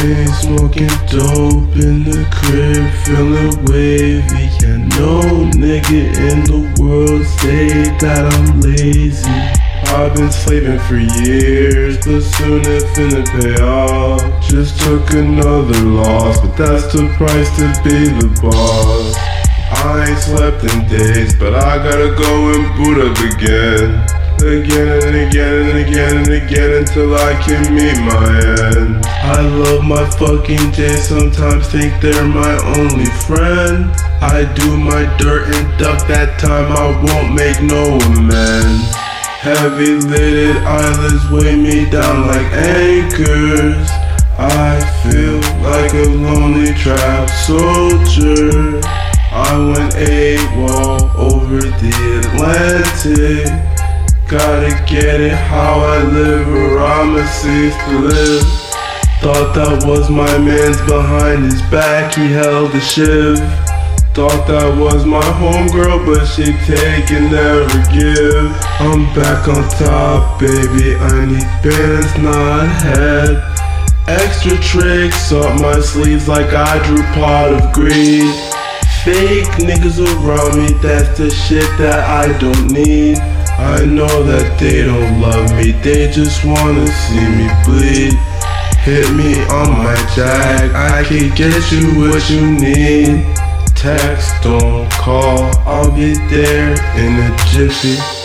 chain, smoking dope in the crib, feeling wavy. Yeah, no nigga in the world say that I'm lazy. I've been slaving for years, but soon it's finna pay off. Just took another loss, but that's the price to be the boss. I ain't slept in days, but I gotta go and boot up again. Again and again and again and again until I can meet my end. I love my fucking days, sometimes think they're my only friend. I do my dirt and duck that time, I won't make no amends. Heavy lidded eyelids weigh me down like anchors. I feel like a lonely trapped soldier. I went AWOL over the Atlantic. Gotta get it how I live or I'ma cease to live. Thought that was my man's behind his back, he held a shiv. Thought that was my homegirl, but she take and never give. I'm back on top, baby, I need bands, not head. Extra tricks up my sleeves like I drew pot of grease. Fake niggas around me, that's the shit that I don't need. I know that they don't love me, they just wanna see me bleed. Hit me on my jack, I can get you what you need. Text, don't call, I'll be there in a jiffy.